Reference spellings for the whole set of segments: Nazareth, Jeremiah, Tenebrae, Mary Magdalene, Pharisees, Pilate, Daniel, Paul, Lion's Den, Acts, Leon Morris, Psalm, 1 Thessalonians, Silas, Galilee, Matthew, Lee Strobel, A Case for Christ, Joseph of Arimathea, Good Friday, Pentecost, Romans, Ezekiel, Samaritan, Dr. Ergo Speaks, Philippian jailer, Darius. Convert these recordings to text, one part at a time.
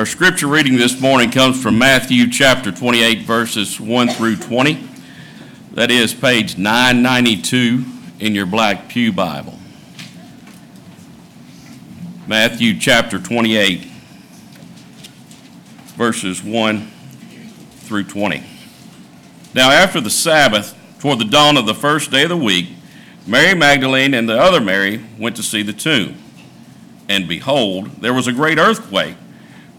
Our scripture reading this morning comes from Matthew chapter 28, verses 1 through 20. That is page 992 in your black pew Bible. Matthew chapter 28, verses 1 through 20. Now after the Sabbath, toward the dawn of the first day of the week, Mary Magdalene and the other Mary went to see the tomb. And behold, there was a great earthquake,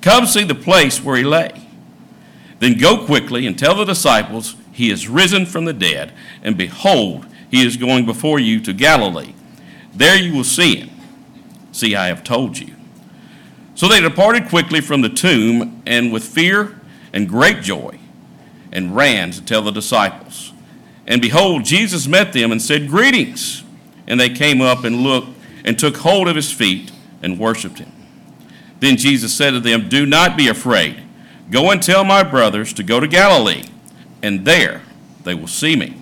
Come see the place where he lay. Then go quickly and tell the disciples he is risen from the dead, and behold, he is going before you to Galilee. There you will see him. See, I have told you." So they departed quickly from the tomb, and with fear and great joy, and ran to tell the disciples. And behold, Jesus met them and said, "Greetings." And they came up and looked and took hold of his feet and worshipped him. Then Jesus said to them, "Do not be afraid. Go and tell my brothers to go to Galilee, and there they will see me."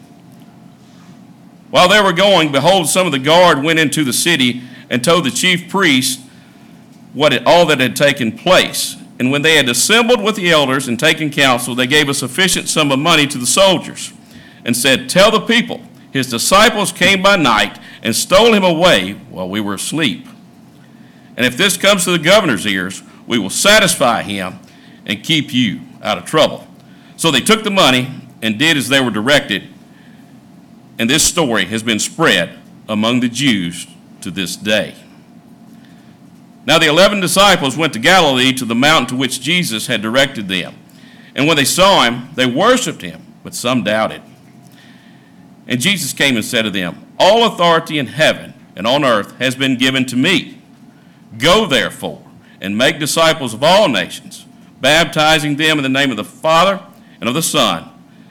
While they were going, behold, some of the guard went into the city and told the chief priests all that had taken place. And when they had assembled with the elders and taken counsel, they gave a sufficient sum of money to the soldiers and said, "Tell the people, his disciples came by night and stole him away while we were asleep. And if this comes to the governor's ears, we will satisfy him and keep you out of trouble." So they took the money and did as they were directed. And this story has been spread among the Jews to this day. Now the 11 disciples went to Galilee to the mountain to which Jesus had directed them. And when they saw him, they worshiped him, but some doubted. And Jesus came and said to them, "All authority in heaven and on earth has been given to me. Go, therefore, and make disciples of all nations, baptizing them in the name of the Father and of the Son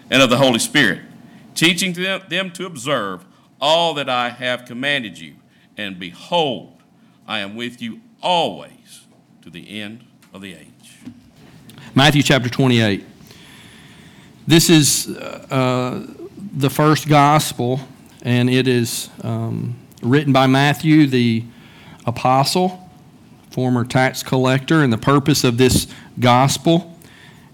and of the Holy Spirit, teaching them to observe all that I have commanded you. And behold, I am with you always to the end of the age." Matthew chapter 28. This is the first gospel, and it is written by Matthew, the apostle, former tax collector, and the purpose of this gospel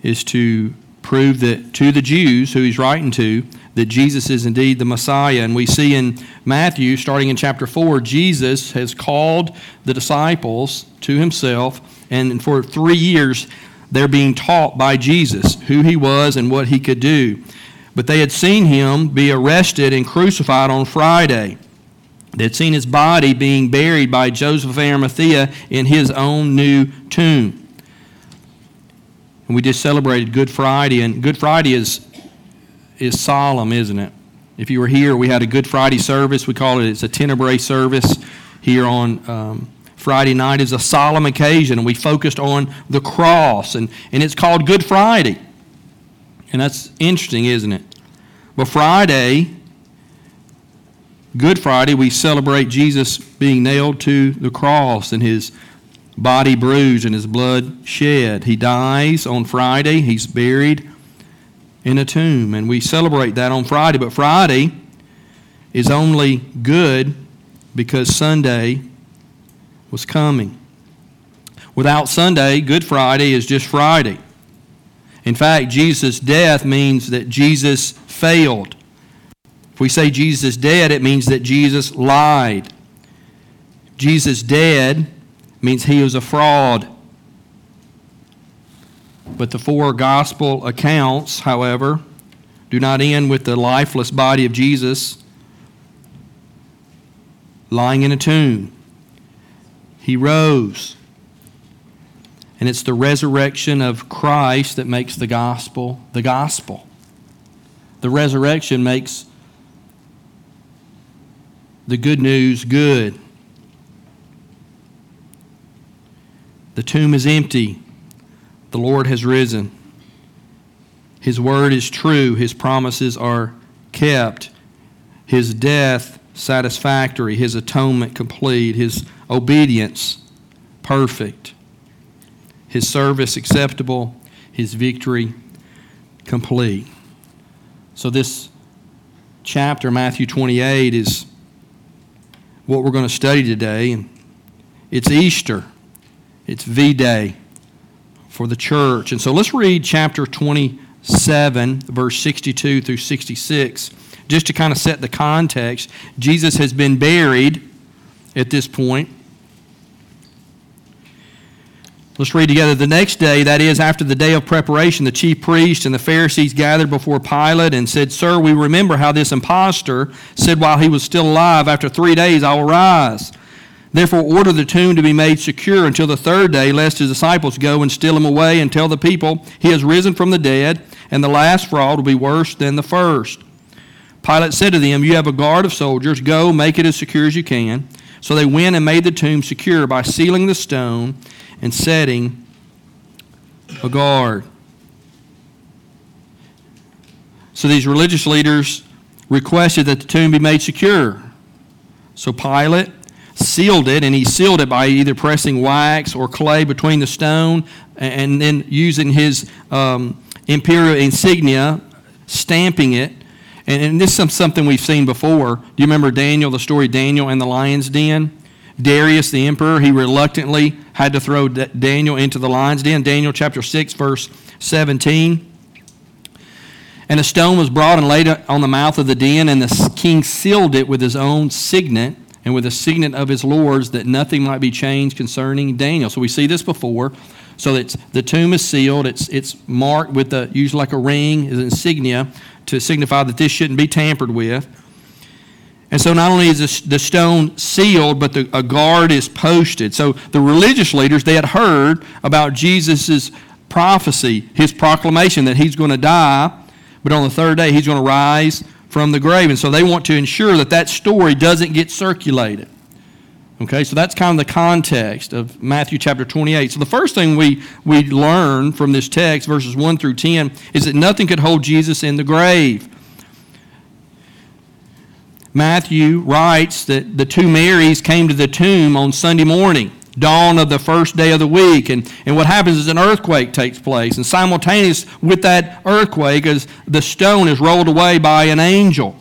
is to prove that to the Jews who he's writing to that Jesus is indeed the Messiah. And we see in Matthew, starting in chapter 4, Jesus has called the disciples to himself, and for 3 years they're being taught by Jesus who he was and what he could do. But they had seen him be arrested and crucified on Friday. They'd seen his body being buried by Joseph of Arimathea in his own new tomb. And we just celebrated Good Friday, and Good Friday is solemn, isn't it? If you were here, we had a Good Friday service. We call it, it's a Tenebrae service here on Friday night. It's a solemn occasion, and we focused on the cross, and it's called Good Friday. And that's interesting, isn't it? But Friday, Good Friday, we celebrate Jesus being nailed to the cross and his body bruised and his blood shed. He dies on Friday. He's buried in a tomb, and we celebrate that on Friday. But Friday is only good because Sunday was coming. Without Sunday, Good Friday is just Friday. In fact, Jesus' death means that Jesus failed. If we say Jesus is dead, it means that Jesus lied. Jesus dead means he was a fraud. But the four gospel accounts, however, do not end with the lifeless body of Jesus lying in a tomb. He rose. And it's the resurrection of Christ that makes the gospel the gospel. The resurrection makes the good news good. The tomb is empty. The Lord has risen. His word is true. His promises are kept. His death satisfactory. His atonement complete. His obedience perfect. His service acceptable. His victory complete. So this chapter, Matthew 28, is what we're going to study today. And it's Easter. It's V-Day for the church. And so let's read chapter 27, verse 62 through 66, just to kind of set the context. Jesus has been buried at this point. Let's read together. The next day, that is, after the day of preparation, the chief priests and the Pharisees gathered before Pilate and said, "Sir, we remember how this impostor said while he was still alive, 'After 3 days I will rise.' Therefore order the tomb to be made secure until the third day, lest his disciples go and steal him away and tell the people he has risen from the dead, and the last fraud will be worse than the first." Pilate said to them, "You have a guard of soldiers. Go, make it as secure as you can." So they went and made the tomb secure by sealing the stone and setting a guard. So these religious leaders requested that the tomb be made secure. So Pilate sealed it, and he sealed it by either pressing wax or clay between the stone and then using his imperial insignia, stamping it. And this is something we've seen before. Do you remember Daniel, the story of Daniel and the Lion's Den? Darius, the emperor, he reluctantly had to throw Daniel into the lion's den. Daniel chapter 6, verse 17. And a stone was brought and laid on the mouth of the den, and the king sealed it with his own signet, and with the signet of his lords, that nothing might be changed concerning Daniel. So we see this before. So it's, the tomb is sealed. It's marked with the, used like a ring, as an insignia, to signify that this shouldn't be tampered with. And so not only is this, the stone sealed, but a guard is posted. So the religious leaders, they had heard about Jesus' prophecy, his proclamation that he's going to die, but on the third day he's going to rise from the grave. And so they want to ensure that that story doesn't get circulated. Okay, so that's kind of the context of Matthew chapter 28. So the first thing we learn from this text, verses 1 through 10, is that nothing could hold Jesus in the grave. Matthew writes that the two Marys came to the tomb on Sunday morning, dawn of the first day of the week. And what happens is an earthquake takes place. And simultaneous with that earthquake is the stone is rolled away by an angel.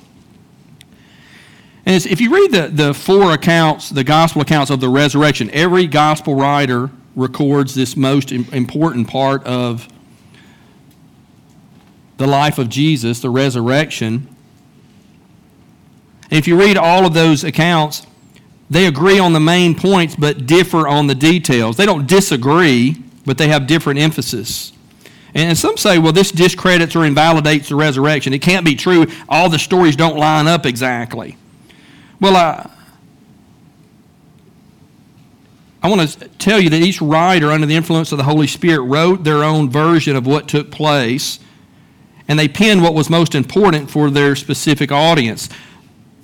And it's, if you read the four accounts, the gospel accounts of the resurrection, every gospel writer records this most important part of the life of Jesus, the resurrection. And if you read all of those accounts, they agree on the main points but differ on the details. They don't disagree, but they have different emphasis. And some say, well, this discredits or invalidates the resurrection. It can't be true. All the stories don't line up exactly. Well, I want to tell you that each writer under the influence of the Holy Spirit wrote their own version of what took place, and they penned what was most important for their specific audience.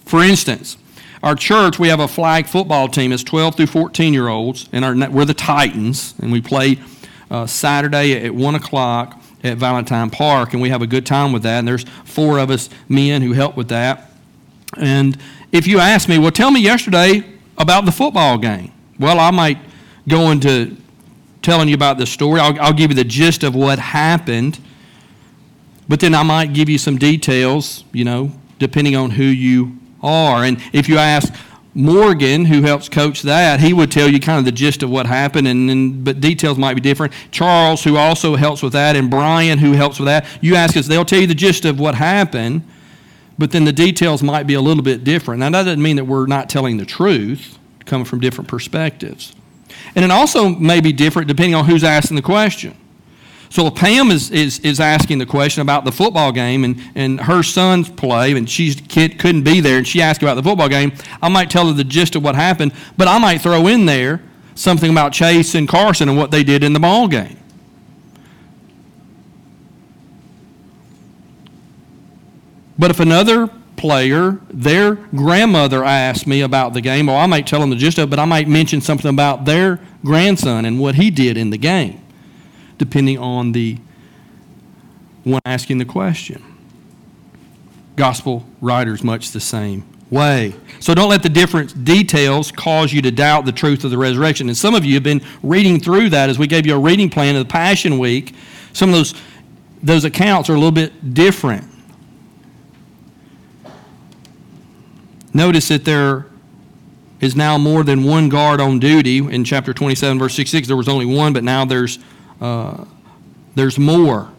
For instance, our church, we have a flag football team. It's 12 through 14-year-olds, and we're the Titans, and we play Saturday at 1 o'clock at Valentine Park, and we have a good time with that, and there's four of us men who help with that. And if you ask me, well, tell me yesterday about the football game. Well, I might go into telling you about the story. I'll give you the gist of what happened, but then I might give you some details, you know, depending on who you are. And if you ask Morgan, who helps coach that, he would tell you kind of the gist of what happened, but details might be different. Charles, who also helps with that, and Brian, who helps with that, you ask us, they'll tell you the gist of what happened, but then the details might be a little bit different. Now, that doesn't mean that we're not telling the truth, coming from different perspectives. And it also may be different depending on who's asking the question. So if Pam is asking the question about the football game and her son's play, and she couldn't be there, and she asked about the football game, I might tell her the gist of what happened, but I might throw in there something about Chase and Carson and what they did in the ball game. But if another player, their grandmother asked me about the game, well, I might tell them the gist of it, but I might mention something about their grandson and what he did in the game, depending on the one asking the question. Gospel writers, much the same way. So don't let the different details cause you to doubt the truth of the resurrection. And some of you have been reading through that as we gave you a reading plan of the Passion Week. Some of those accounts are a little bit different. Notice that there is now more than one guard on duty. In chapter 27, verse 66, there was only one, but now there's more.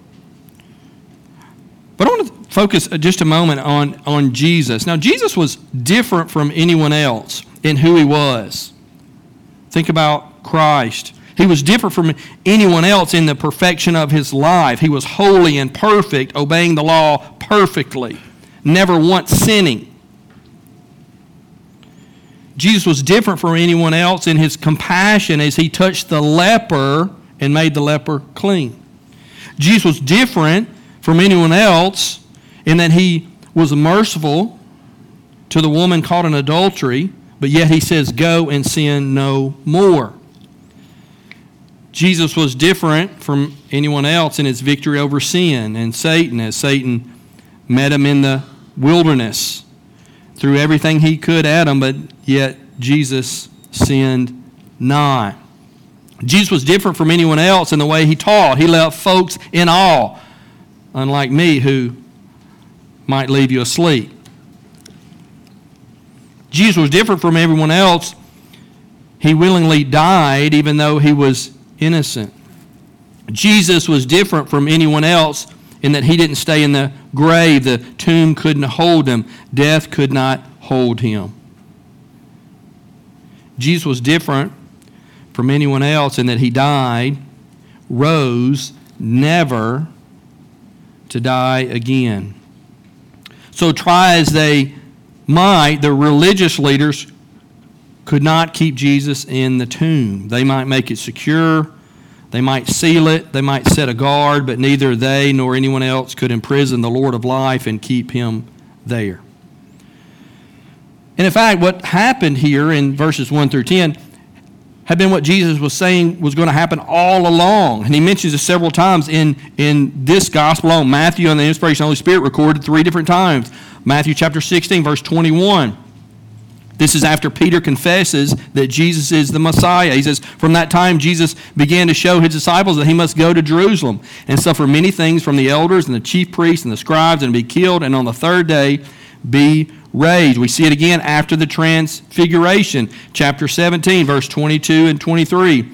But I want to focus just a moment on Jesus. Now, Jesus was different from anyone else in who he was. Think about Christ. He was different from anyone else in the perfection of his life. He was holy and perfect, obeying the law perfectly, never once sinning. Jesus was different from anyone else in his compassion as he touched the leper and made the leper clean. Jesus was different from anyone else in that he was merciful to the woman caught in adultery, but yet he says, "Go and sin no more." Jesus was different from anyone else in his victory over sin and Satan, as Satan met him in the wilderness, threw everything he could at him, but yet Jesus sinned not. Jesus was different from anyone else in the way he taught. He left folks in awe, unlike me, who might leave you asleep. Jesus was different from everyone else. He willingly died, even though he was innocent. Jesus was different from anyone else in that he didn't stay in the grave. The tomb couldn't hold him. Death could not hold him. Jesus was different from anyone else in that he died, rose, never to die again. So try as they might, the religious leaders could not keep Jesus in the tomb. They might make it secure. They might seal it. They might set a guard, but neither they nor anyone else could imprison the Lord of life and keep him there. And in fact, what happened here in verses 1 through 10 had been what Jesus was saying was going to happen all along. And he mentions this several times in this gospel alone. Matthew, on the inspiration of the Holy Spirit, recorded three different times. Matthew chapter 16, verse 21. This is after Peter confesses that Jesus is the Messiah. He says, "From that time, Jesus began to show his disciples that he must go to Jerusalem and suffer many things from the elders and the chief priests and the scribes and be killed, and on the third day be raised." We see it again after the transfiguration, chapter 17, verse 22 and 23.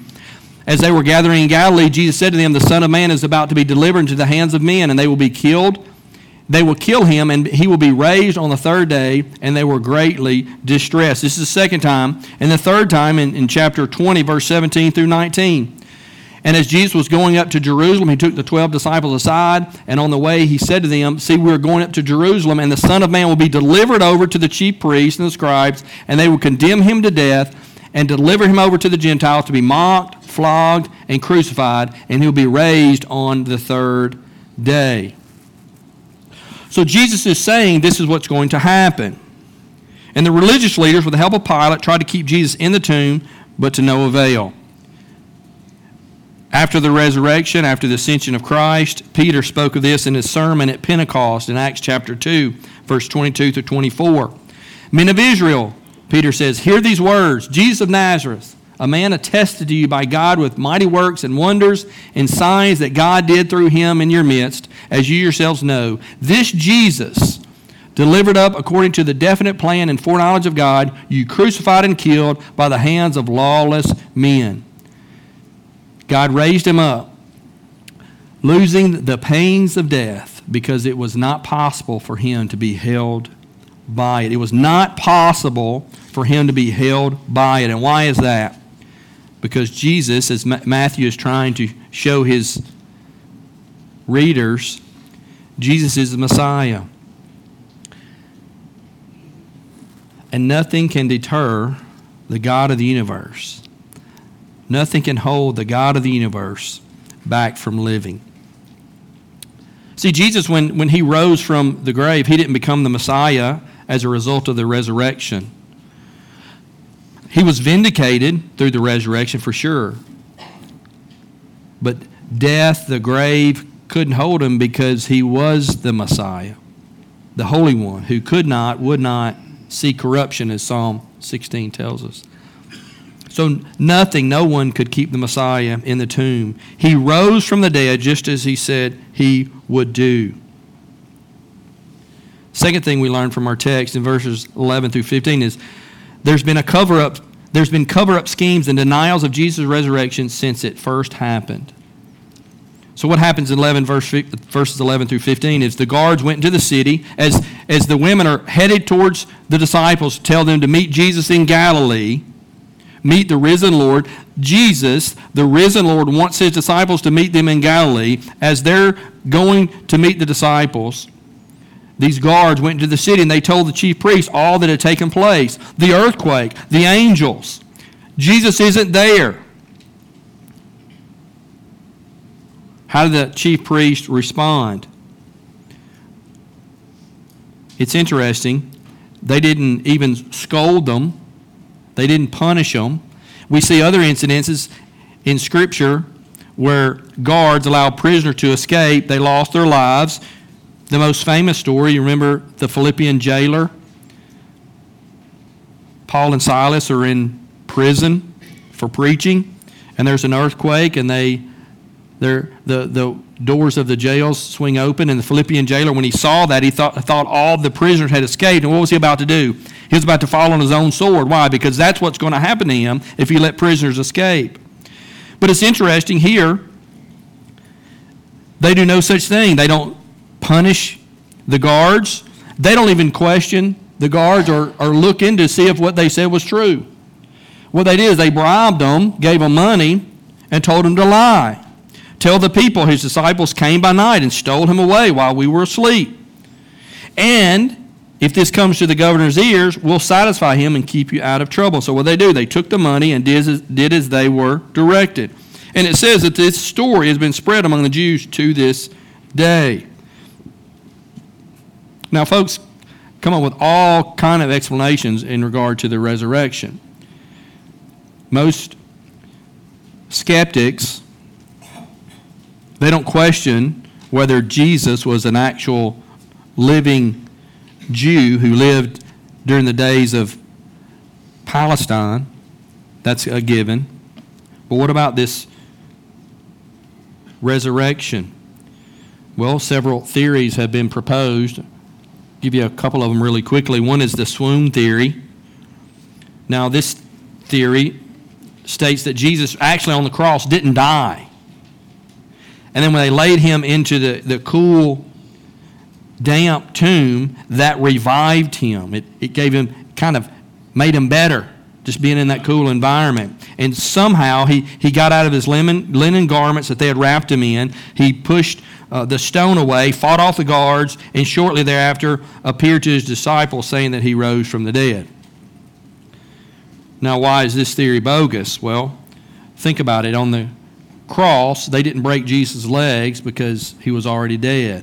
As they were gathering in Galilee, Jesus said to them, "The Son of Man is about to be delivered into the hands of men, and they will be killed. They will kill him, and he will be raised on the third day," and they were greatly distressed. This is the second time. And the third time in chapter 20, verse 17 through 19. "And as Jesus was going up to Jerusalem, he took the 12 disciples aside, and on the way he said to them, 'See, we are going up to Jerusalem, and the Son of Man will be delivered over to the chief priests and the scribes, and they will condemn him to death and deliver him over to the Gentiles to be mocked, flogged, and crucified, and he will be raised on the third day.'" So Jesus is saying this is what's going to happen. And the religious leaders, with the help of Pilate, tried to keep Jesus in the tomb, but to no avail. After the resurrection, after the ascension of Christ, Peter spoke of this in his sermon at Pentecost in Acts chapter 2, verse 22 through 24. "Men of Israel," Peter says, "hear these words. Jesus of Nazareth, a man attested to you by God with mighty works and wonders and signs that God did through him in your midst, as you yourselves know. This Jesus, delivered up according to the definite plan and foreknowledge of God, you crucified and killed by the hands of lawless men. God raised him up, losing the pains of death, because it was not possible for him to be held by it." It was not possible for him to be held by it. And why is that? Because Jesus, as Matthew is trying to show his readers, Jesus is the Messiah. And nothing can deter the God of the universe. Nothing can hold the God of the universe back from living. See, Jesus, when he rose from the grave, he didn't become the Messiah as a result of the resurrection. He was vindicated through the resurrection for sure. But death, the grave, couldn't hold him because he was the Messiah, the Holy One, who could not, would not see corruption, as Psalm 16 tells us. So nothing, no one could keep the Messiah in the tomb. He rose from the dead just as he said he would do. Second thing we learn from our text in verses 11 through 15 is there's been a cover-up. There's been cover-up schemes and denials of Jesus' resurrection since it first happened. So what happens in verses 11 through 15 is the guards went into the city as the women are headed towards the disciples to tell them to meet Jesus in Galilee. Meet the risen Lord. Jesus, the risen Lord, wants his disciples to meet them in Galilee. As they're going to meet the disciples, these guards went into the city and they told the chief priests all that had taken place. The earthquake, the angels. Jesus isn't there. How did the chief priest respond? It's interesting. They didn't even scold them. They didn't punish them. We see other incidences in Scripture where guards allow prisoners to escape. They lost their lives. The most famous story, you remember the Philippian jailer? Paul and Silas are in prison for preaching, and there's an earthquake, and the doors of the jails swing open, and the Philippian jailer, when he saw that, he thought all the prisoners had escaped. And what was he about to do? He was about to fall on his own sword. Why? Because that's what's going to happen to him if he let prisoners escape. But it's interesting here, they do no such thing. They don't punish the guards. They don't even question the guards or look in to see if what they said was true. What they did is they bribed them, gave them money, and told them to lie. Tell the people his disciples came by night and stole him away while we were asleep. And if this comes to the governor's ears, we'll satisfy him and keep you out of trouble. So what they do, they took the money and did as they were directed. And it says that this story has been spread among the Jews to this day. Now, folks come up with all kind of explanations in regard to the resurrection. Most skeptics, they don't question whether Jesus was an actual living Jew who lived during the days of Palestine. That's a given. But what about this resurrection? Well, several theories have been proposed. I'll give you a couple of them really quickly. One is the swoon theory. Now, this theory states that Jesus actually on the cross didn't die. And then when they laid him into the cool, damp tomb, that revived him. It gave him, kind of made him better, just being in that cool environment. And somehow he got out of his linen garments that they had wrapped him in. He pushed the stone away, fought off the guards, and shortly thereafter appeared to his disciples saying that he rose from the dead. Now, why is this theory bogus? Well, think about it. On the cross, they didn't break Jesus' legs because he was already dead.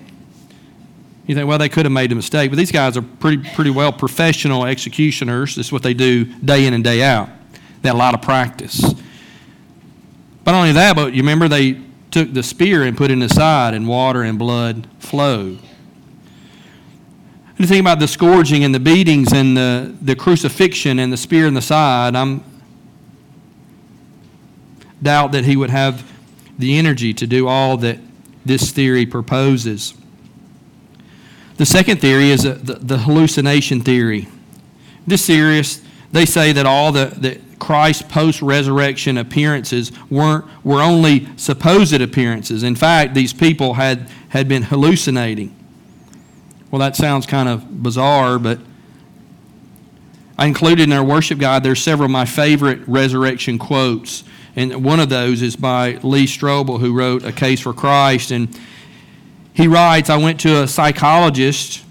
You think, well, they could have made a mistake, but these guys are pretty well professional executioners. That's what they do day in and day out. They had a lot of practice. But not only that, but you remember they took the spear and put it in his side, and water and blood flowed. And you think about the scourging and the beatings and the crucifixion and the spear in the side. I'm doubt that he would have the energy to do all that this theory proposes. The second theory is the hallucination theory. This theory, they say that all the Christ's post-resurrection appearances were only supposed appearances. In fact, these people had been hallucinating. Well, that sounds kind of bizarre, but I included in our worship guide, there's several of my favorite resurrection quotes. And one of those is by Lee Strobel, who wrote A Case for Christ. And he writes, I went to a psychologist,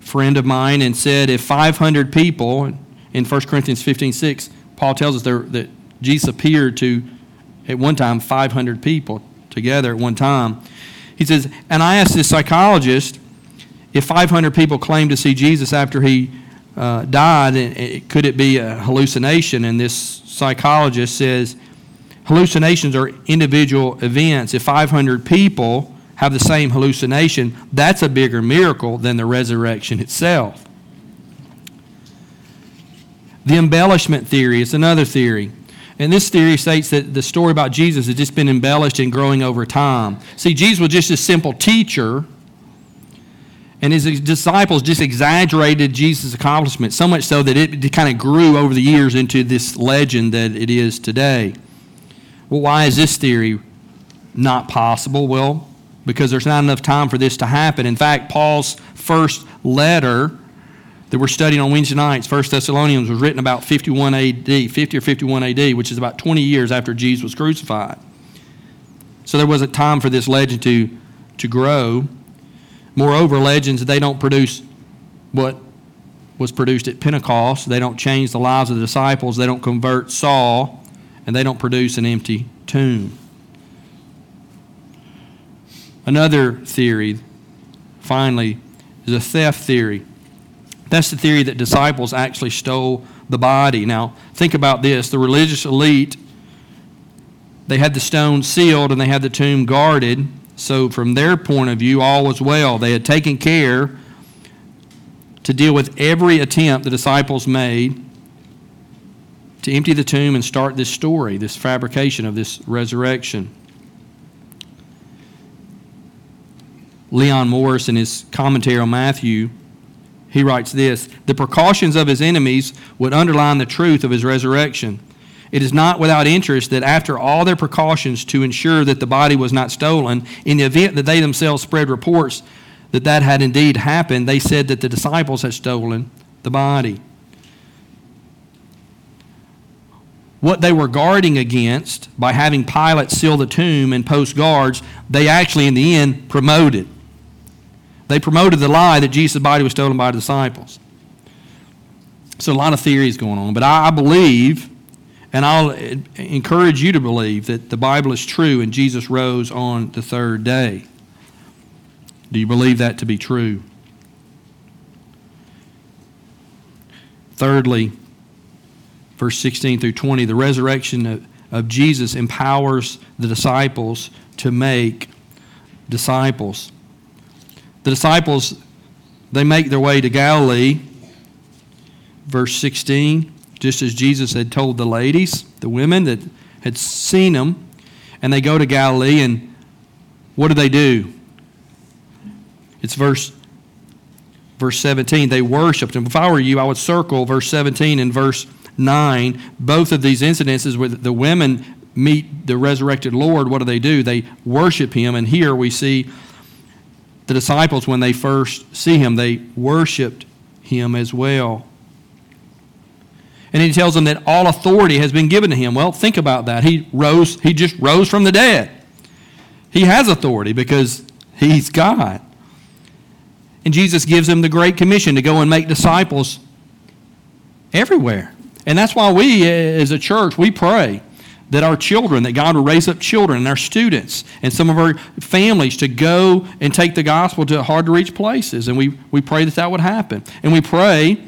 friend of mine, and said, if 500 people, in 1 Corinthians 15:6, Paul tells us that Jesus appeared to, at one time, 500 people together at one time. He says, and I asked this psychologist, if 500 people claimed to see Jesus after he died, could it be a hallucination? And this psychologist says, hallucinations are individual events. If 500 people have the same hallucination, that's a bigger miracle than the resurrection itself. The embellishment theory is another theory. And this theory states that the story about Jesus has just been embellished and growing over time. See, Jesus was just a simple teacher, and his disciples just exaggerated Jesus' accomplishments, so much so that it kind of grew over the years into this legend that it is today. Well, why is this theory not possible? Well, because there's not enough time for this to happen. In fact, Paul's first letter that we're studying on Wednesday nights, 1 Thessalonians, was written about 50 or 51 AD, which is about 20 years after Jesus was crucified. So there wasn't time for this legend to grow. Moreover, legends, they don't produce what was produced at Pentecost. They don't change the lives of the disciples. They don't convert Saul, and they don't produce an empty tomb. Another theory, finally, is a theft theory. That's the theory that disciples actually stole the body. Now, think about this. The religious elite, they had the stone sealed and they had the tomb guarded. So from their point of view, all was well. They had taken care to deal with every attempt the disciples made to empty the tomb and start this story, this fabrication of this resurrection. Leon Morris, in his commentary on Matthew, he writes this: the precautions of his enemies would underline the truth of his resurrection. It is not without interest that after all their precautions to ensure that the body was not stolen, in the event that they themselves spread reports that had indeed happened, they said that the disciples had stolen the body. What they were guarding against by having Pilate seal the tomb and post guards, they actually in the end promoted. They promoted the lie that Jesus' body was stolen by the disciples. So a lot of theories going on. But I believe, and I'll encourage you to believe, that the Bible is true and Jesus rose on the third day. Do you believe that to be true? Thirdly, verse 16 through 20, the resurrection of Jesus empowers the disciples to make disciples. The disciples, they make their way to Galilee. Verse 16, just as Jesus had told the ladies, the women that had seen him, and they go to Galilee, and what do? It's verse 17. They worshiped. And if I were you, I would circle verse 17 and verse 9. Both of these incidences where the women meet the resurrected Lord, what do? They worship him, and here we see the disciples, when they first see him, they worshiped him as well. And he tells them that all authority has been given to him. Well, think about that. He just rose from the dead. He has authority because he's God. And Jesus gives them the Great Commission to go and make disciples everywhere. And that's why we, as a church, we pray that our children, that God will raise up children and our students and some of our families to go and take the gospel to hard-to-reach places. And we pray that would happen. And we pray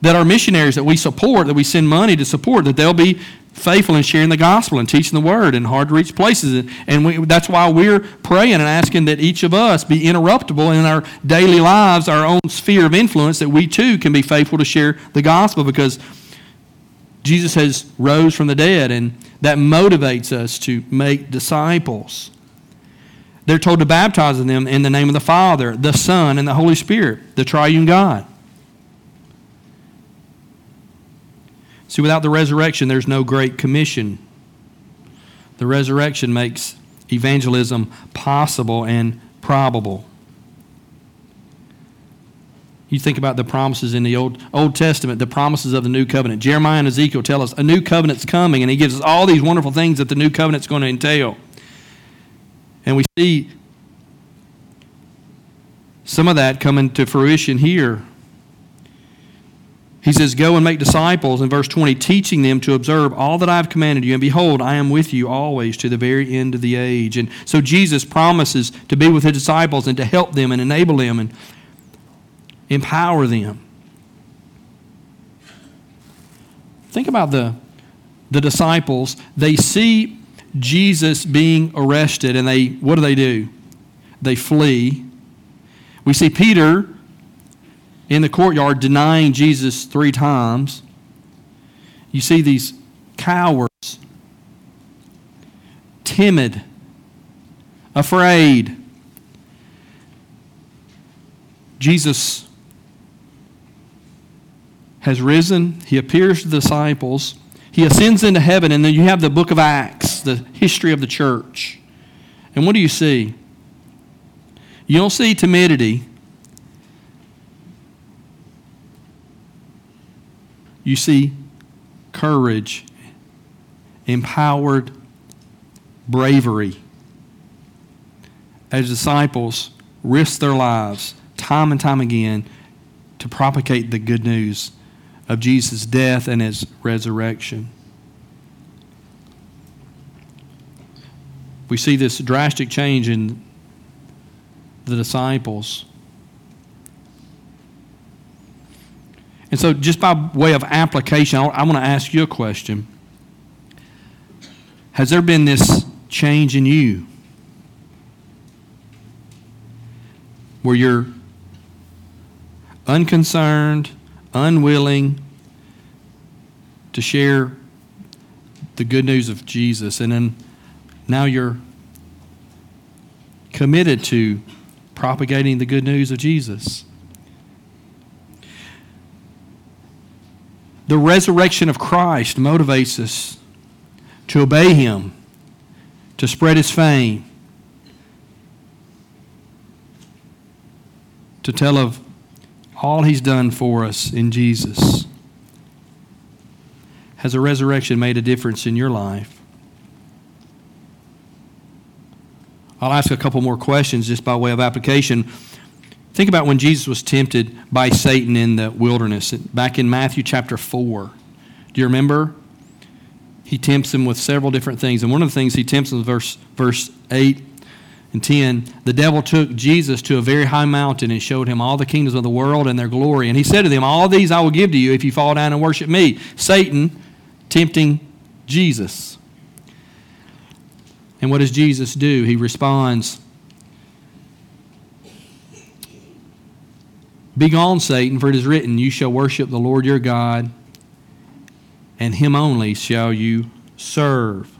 that our missionaries that we support, that we send money to support, that they'll be faithful in sharing the gospel and teaching the word in hard-to-reach places. And that's why we're praying and asking that each of us be interruptible in our daily lives, our own sphere of influence, that we too can be faithful to share the gospel, because Jesus has rose from the dead, and that motivates us to make disciples. They're told to baptize them in the name of the Father, the Son, and the Holy Spirit, the triune God. See, without the resurrection, there's no Great Commission. The resurrection makes evangelism possible and probable. You think about the promises in the Old Testament, the promises of the New Covenant. Jeremiah and Ezekiel tell us a new covenant's coming, and he gives us all these wonderful things that the new covenant's going to entail. And we see some of that coming to fruition here. He says, go and make disciples, in verse 20, teaching them to observe all that I have commanded you. And behold, I am with you always to the very end of the age. And so Jesus promises to be with his disciples and to help them and enable them and empower them. Think about the disciples. They see Jesus being arrested, and what do? they flee. We see Peter in the courtyard denying Jesus 3 times. You see these cowards, timid, afraid. Jesus has risen. He appears to the disciples. He ascends into heaven, and then you have the book of Acts, the history of the church. And what do you see? You don't see timidity. You see courage, empowered bravery, as disciples risk their lives time and time again to propagate the good news of Jesus' death and his resurrection. We see this drastic change in the disciples. And so just by way of application, I want to ask you a question. Has there been this change in you where you're unconcerned, unwilling to share the good news of Jesus, and then now you're committed to propagating the good news of Jesus? The resurrection of Christ motivates us to obey him, to spread his fame, to tell of all he's done for us in Jesus. Has the resurrection made a difference in your life? I'll ask a couple more questions just by way of application. Think about when Jesus was tempted by Satan in the wilderness, back in Matthew chapter 4. Do you remember? He tempts him with several different things. And one of the things he tempts him is verse 8 and 10. The devil took Jesus to a very high mountain and showed him all the kingdoms of the world and their glory. And he said to them, all these I will give to you if you fall down and worship me. Satan tempting Jesus. And what does Jesus do? He responds, be gone, Satan, for it is written, you shall worship the Lord your God, and him only shall you serve.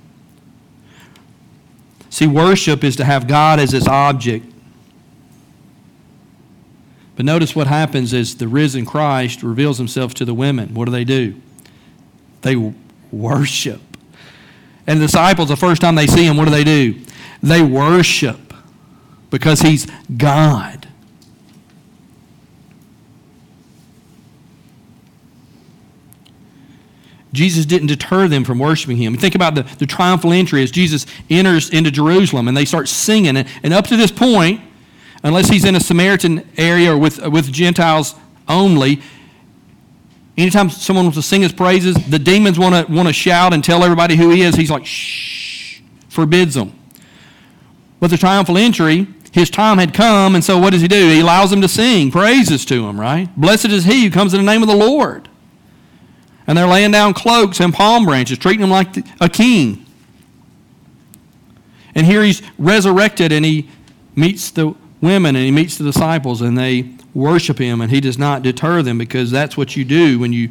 See, worship is to have God as its object. But notice what happens as the risen Christ reveals himself to the women. What do? They worship. And the disciples, the first time they see him, what do? They worship because he's God. Jesus didn't deter them from worshiping him. Think about the triumphal entry as Jesus enters into Jerusalem and they start singing. And up to this point, unless he's in a Samaritan area or with Gentiles only, anytime someone wants to sing his praises, the demons want to shout and tell everybody who he is. He's like, shh, forbids them. But the triumphal entry, his time had come, and so what does he do? He allows them to sing praises to him, right? Blessed is he who comes in the name of the Lord. And they're laying down cloaks and palm branches, treating him like a king. And here he's resurrected, and he meets the women, and he meets the disciples, and they worship him, and he does not deter them, because that's what you do when you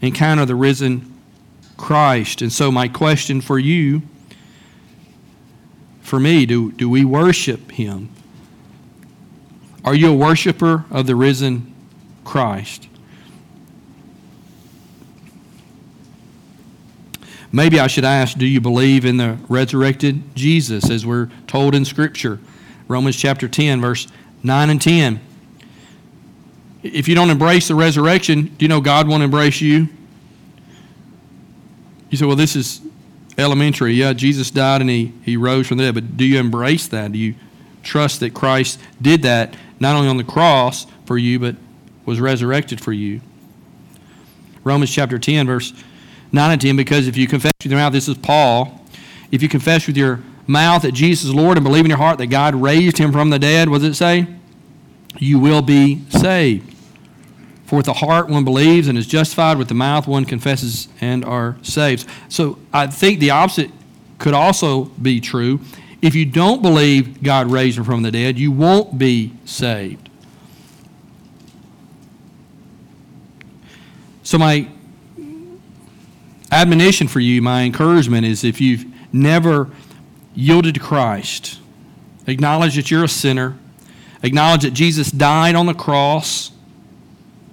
encounter the risen Christ. And so my question for you, for me, do we worship him? Are you a worshiper of the risen Christ? Maybe I should ask, do you believe in the resurrected Jesus, as we're told in Scripture? Romans chapter 10, verse 9 and 10. If you don't embrace the resurrection, do you know God won't embrace you? You say, well, this is elementary. Yeah, Jesus died and he rose from the dead. But do you embrace that? Do you trust that Christ did that, not only on the cross for you, but was resurrected for you? Romans chapter 10, verse 9 and 10, because if you confess with your mouth, this is Paul, if you confess with your mouth that Jesus is Lord and believe in your heart that God raised him from the dead, what does it say? You will be saved. For with the heart one believes and is justified, with the mouth one confesses and are saved. So I think the opposite could also be true. If you don't believe God raised him from the dead, you won't be saved. So my admonition for you, my encouragement is, if you've never yielded to Christ, acknowledge that you're a sinner, acknowledge that Jesus died on the cross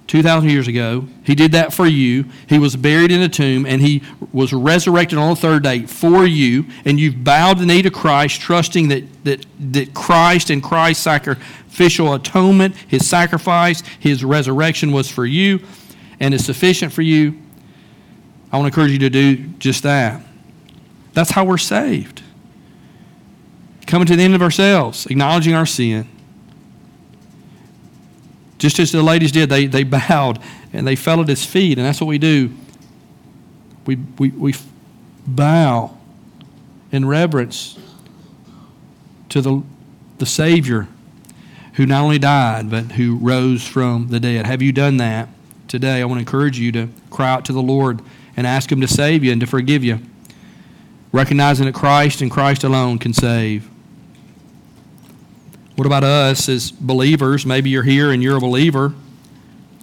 2,000 years ago. He did that for you. He was buried in a tomb, and he was resurrected on the third day for you, and you've bowed the knee to Christ, trusting that Christ and Christ's sacrificial atonement, his sacrifice, his resurrection was for you and is sufficient for you. I want to encourage you to do just that. That's how we're saved. Coming to the end of ourselves, acknowledging our sin. Just as the ladies did, they bowed and they fell at his feet, and that's what we do. We bow in reverence to the Savior who not only died but who rose from the dead. Have you done that today? I want to encourage you to cry out to the Lord and ask him to save you and to forgive you, recognizing that Christ and Christ alone can save. What about us as believers? Maybe you're here and you're a believer.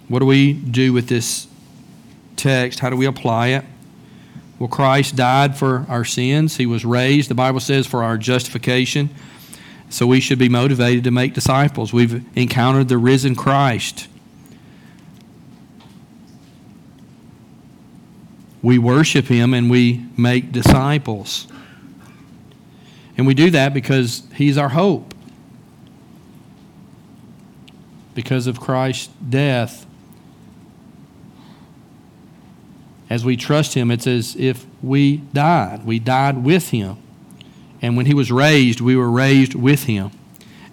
What do we do with this text? How do we apply it? Well, Christ died for our sins. He was raised, the Bible says, for our justification. So we should be motivated to make disciples. We've encountered the risen Christ. We worship him and we make disciples. And we do that because he's our hope. Because of Christ's death, as we trust him, it's as if we died. We died with him. And when he was raised, we were raised with him.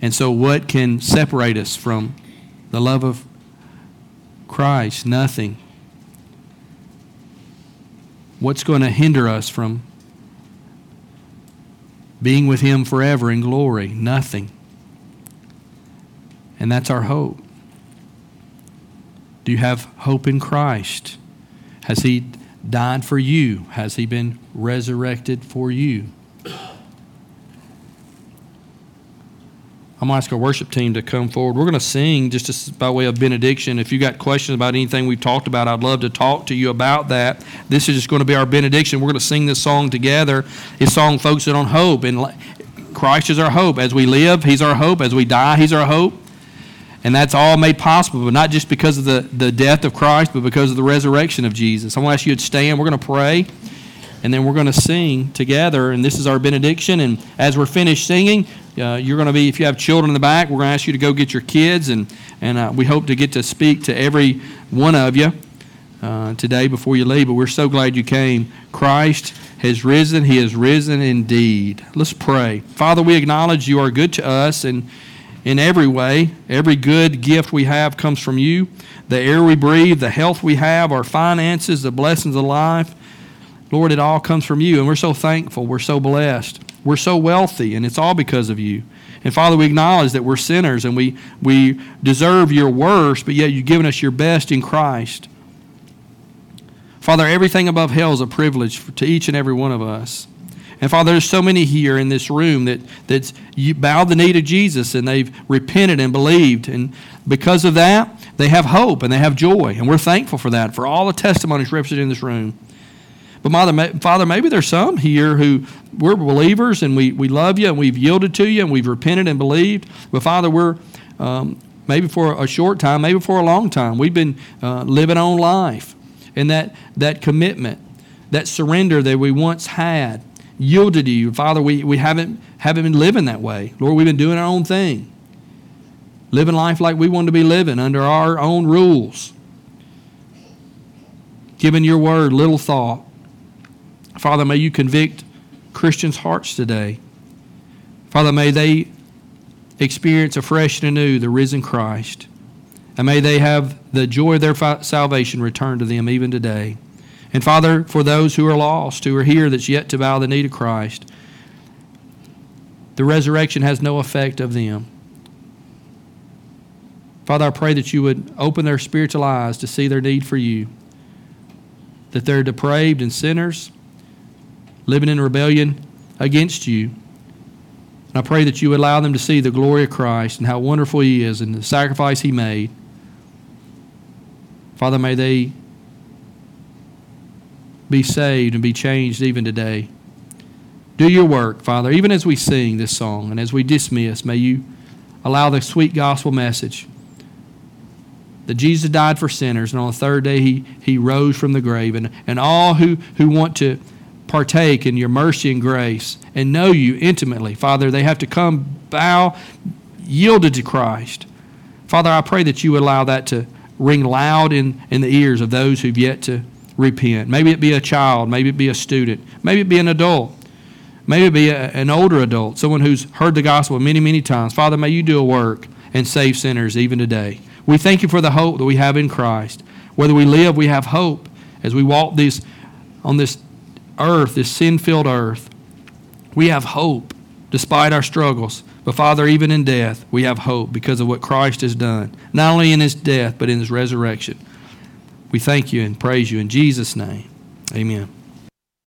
And so what can separate us from the love of Christ? Nothing. What's going to hinder us from being with him forever in glory? Nothing. And that's our hope. Do you have hope in Christ? Has he died for you? Has he been resurrected for you? I'm going to ask our worship team to come forward. We're going to sing just by way of benediction. If you've got questions about anything we've talked about, I'd love to talk to you about that. This is just going to be our benediction. We're going to sing this song together. It's song focusing on hope. And Christ is our hope. As we live, he's our hope. As we die, he's our hope. And that's all made possible, but not just because of the death of Christ, but because of the resurrection of Jesus. I want to ask you to stand. We're going to pray, and then we're going to sing together. And this is our benediction. And as we're finished singing, you're going to be, if you have children in the back, we're going to ask you to go get your kids. And we hope to get to speak to every one of you today before you leave. But we're so glad you came. Christ has risen. He has risen indeed. Let's pray. Father, we acknowledge you are good to us, and in every way, every good gift we have comes from you. The air we breathe, the health we have, our finances, the blessings of life, Lord, it all comes from you. And we're so thankful. We're so blessed. We're so wealthy, and it's all because of you. And, Father, we acknowledge that we're sinners, and we deserve your worst, but yet you've given us your best in Christ. Father, everything above hell is a privilege to each and every one of us. And, Father, there's so many here in this room that's you bowed the knee to Jesus, and they've repented and believed. And because of that, they have hope and they have joy. And we're thankful for that, for all the testimonies represented in this room. But, Father, maybe there's some here who we're believers, and we love you, and we've yielded to you, and we've repented and believed. But, Father, we're maybe for a short time, maybe for a long time, we've been living on life. And that commitment, that surrender that we once had, yielded to you. Father, we haven't been living that way. Lord, we've been doing our own thing, living life like we want to be living, under our own rules, giving your word little thought. Father, may you convict Christians' hearts today. Father, may they experience afresh and anew the risen Christ, and may they have the joy of their salvation returned to them even today. And, Father, for those who are lost, who are here that's yet to bow the knee to Christ, the resurrection has no effect of them. Father, I pray that you would open their spiritual eyes to see their need for you, that they're depraved and sinners, living in rebellion against you, And I pray that you would allow them to see the glory of Christ and how wonderful he is and the sacrifice he made. Father, may they be saved and be changed even today. Do your work, Father, even as we sing this song and as we dismiss, may you allow the sweet gospel message that Jesus died for sinners, and on the third day he rose from the grave. And all who want to partake in your mercy and grace and know you intimately, Father, they have to come bow, yielded to Christ. Father, I pray that you would allow that to ring loud in the ears of those who've yet to repent. Maybe it be a child. Maybe it be a student. Maybe it be an adult. Maybe it be an older adult, someone who's heard the gospel many, many times. Father, may you do a work and save sinners even today. We thank you for the hope that we have in Christ. Whether we live, we have hope as we walk on this earth, this sin-filled earth. We have hope despite our struggles. But Father, even in death, we have hope because of what Christ has done, not only in his death, but in his resurrection. We thank you and praise you in Jesus' name. Amen.